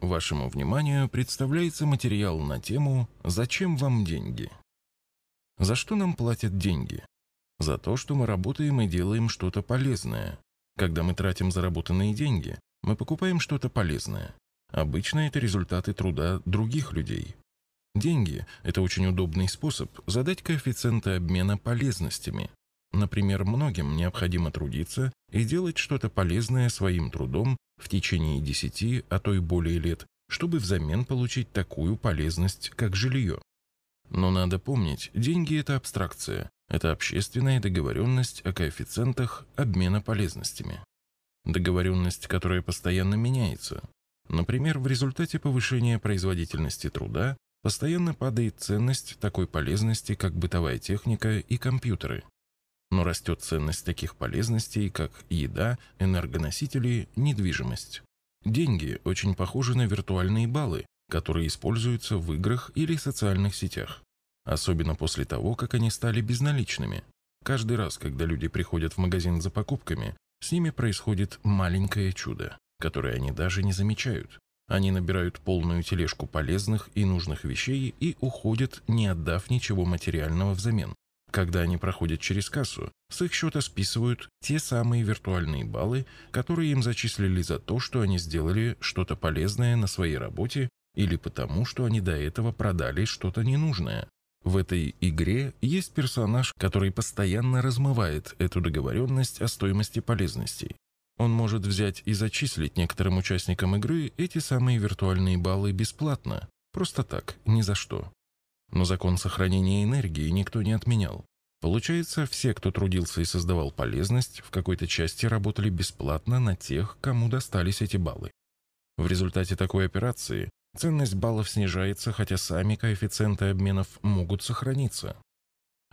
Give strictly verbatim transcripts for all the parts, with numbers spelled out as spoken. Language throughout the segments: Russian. Вашему вниманию представляется материал на тему «Зачем вам деньги?». За что нам платят деньги? За то, что мы работаем и делаем что-то полезное. Когда мы тратим заработанные деньги, мы покупаем что-то полезное. Обычно это результаты труда других людей. Деньги – это очень удобный способ задать коэффициенты обмена полезностями. Например, многим необходимо трудиться и делать что-то полезное своим трудом в течение десяти, а то и более лет, чтобы взамен получить такую полезность, как жилье. Но надо помнить, деньги – это абстракция, это общественная договоренность о коэффициентах обмена полезностями. Договоренность, которая постоянно меняется. Например, в результате повышения производительности труда постоянно падает ценность такой полезности, как бытовая техника и компьютеры. Но растет ценность таких полезностей, как еда, энергоносители, недвижимость. Деньги очень похожи на виртуальные баллы, которые используются в играх или социальных сетях. Особенно после того, как они стали безналичными. Каждый раз, когда люди приходят в магазин за покупками, с ними происходит маленькое чудо, которое они даже не замечают. Они набирают полную тележку полезных и нужных вещей и уходят, не отдав ничего материального взамен. Когда они проходят через кассу, с их счета списывают те самые виртуальные баллы, которые им зачислили за то, что они сделали что-то полезное на своей работе или потому, что они до этого продали что-то ненужное. В этой игре есть персонаж, который постоянно размывает эту договоренность о стоимости полезностей. Он может взять и зачислить некоторым участникам игры эти самые виртуальные баллы бесплатно, просто так, ни за что. Но закон сохранения энергии никто не отменял. Получается, все, кто трудился и создавал полезность, в какой-то части работали бесплатно на тех, кому достались эти баллы. В результате такой операции ценность баллов снижается, хотя сами коэффициенты обменов могут сохраниться.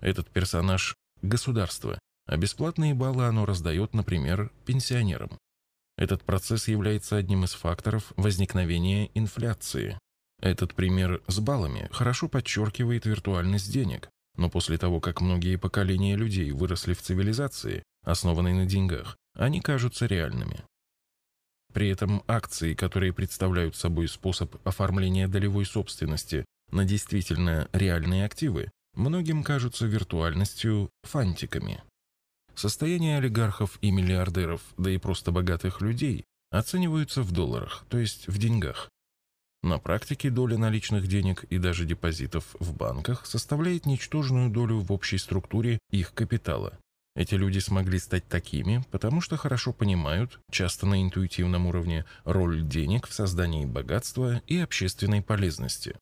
Этот персонаж – государство, а бесплатные баллы оно раздает, например, пенсионерам. Этот процесс является одним из факторов возникновения инфляции. Этот пример с баллами хорошо подчеркивает виртуальность денег, но после того, как многие поколения людей выросли в цивилизации, основанной на деньгах, они кажутся реальными. При этом акции, которые представляют собой способ оформления долевой собственности на действительно реальные активы, многим кажутся виртуальностью фантиками. Состояние олигархов и миллиардеров, да и просто богатых людей, оцениваются в долларах, то есть в деньгах. На практике доля наличных денег и даже депозитов в банках составляет ничтожную долю в общей структуре их капитала. Эти люди смогли стать такими, потому что хорошо понимают, часто на интуитивном уровне, роль денег в создании богатства и общественной полезности.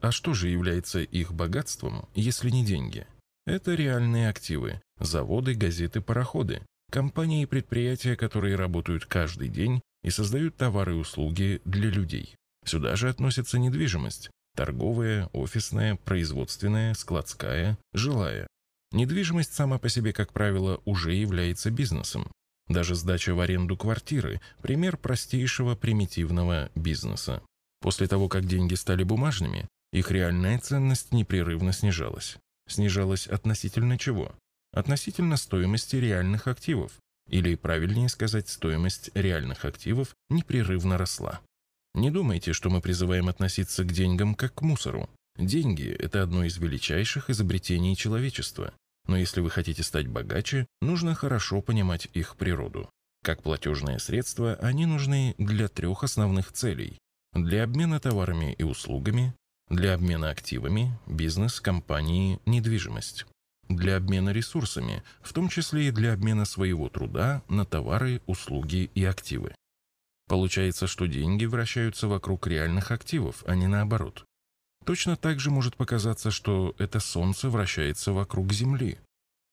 А что же является их богатством, если не деньги? Это реальные активы. Заводы, газеты, пароходы, компании и предприятия, которые работают каждый день и создают товары и услуги для людей. Сюда же относятся недвижимость – торговая, офисная, производственная, складская, жилая. Недвижимость сама по себе, как правило, уже является бизнесом. Даже сдача в аренду квартиры – пример простейшего примитивного бизнеса. После того, как деньги стали бумажными, их реальная ценность непрерывно снижалась. Снижалась относительно чего? Относительно стоимости реальных активов, или, правильнее сказать, стоимость реальных активов непрерывно росла. Не думайте, что мы призываем относиться к деньгам как к мусору. Деньги – это одно из величайших изобретений человечества. Но если вы хотите стать богаче, нужно хорошо понимать их природу. Как платежное средство они нужны для трех основных целей – для обмена товарами и услугами, для обмена активами, бизнес, компании, недвижимость. Для обмена ресурсами, в том числе и для обмена своего труда на товары, услуги и активы. Получается, что деньги вращаются вокруг реальных активов, а не наоборот. Точно так же может показаться, что это Солнце вращается вокруг Земли.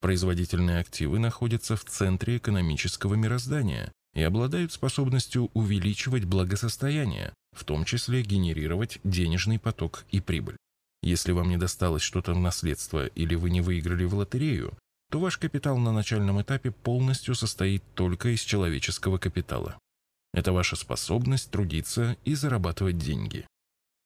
Производительные активы находятся в центре экономического мироздания и обладают способностью увеличивать благосостояние, в том числе генерировать денежный поток и прибыль. Если вам не досталось что-то в наследство или вы не выиграли в лотерею, то ваш капитал на начальном этапе полностью состоит только из человеческого капитала. Это ваша способность трудиться и зарабатывать деньги.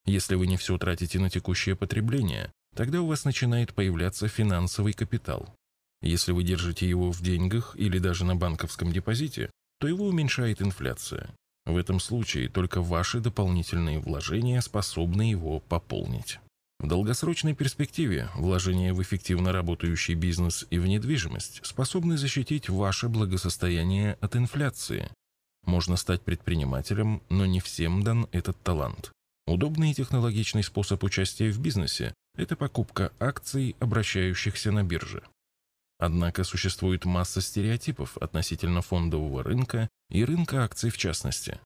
Если вы не все тратите на текущее потребление, тогда у вас начинает появляться финансовый капитал. Если вы держите его в деньгах или даже на банковском депозите, то его уменьшает инфляция. В этом случае только ваши дополнительные вложения способны его пополнить. В долгосрочной перспективе вложения в эффективно работающий бизнес и в недвижимость способны защитить ваше благосостояние от инфляции. Можно стать предпринимателем, но не всем дан этот талант. Удобный и технологичный способ участия в бизнесе – это покупка акций, обращающихся на бирже. Однако существует масса стереотипов относительно фондового рынка и рынка акций в частности.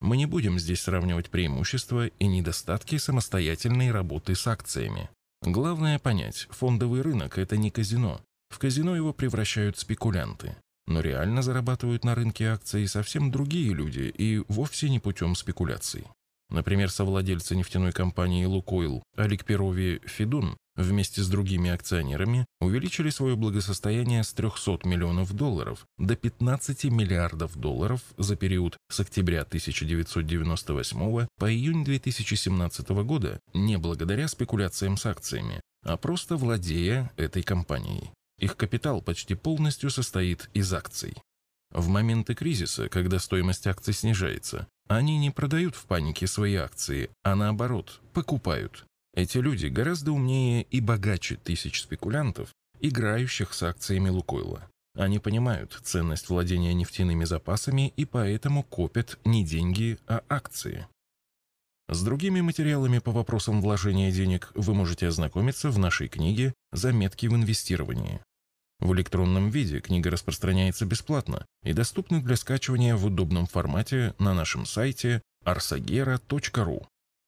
Мы не будем здесь сравнивать преимущества и недостатки самостоятельной работы с акциями. Главное понять, фондовый рынок – это не казино. В казино его превращают спекулянты. Но реально зарабатывают на рынке акций совсем другие люди и вовсе не путем спекуляций. Например, совладельцы нефтяной компании «Лукойл» Алекперове Федун вместе с другими акционерами увеличили свое благосостояние с трёхсот миллионов долларов до пятнадцати миллиардов долларов за период с октября тысяча девятьсот девяносто восьмого по июнь две тысячи семнадцатого года не благодаря спекуляциям с акциями, а просто владея этой компанией. Их капитал почти полностью состоит из акций. В моменты кризиса, когда стоимость акций снижается, они не продают в панике свои акции, а наоборот, покупают. Эти люди гораздо умнее и богаче тысяч спекулянтов, играющих с акциями «Лукойла». Они понимают ценность владения нефтяными запасами и поэтому копят не деньги, а акции. С другими материалами по вопросам вложения денег вы можете ознакомиться в нашей книге «Заметки в инвестировании». В электронном виде книга распространяется бесплатно и доступна для скачивания в удобном формате на нашем сайте арсагера точка ру.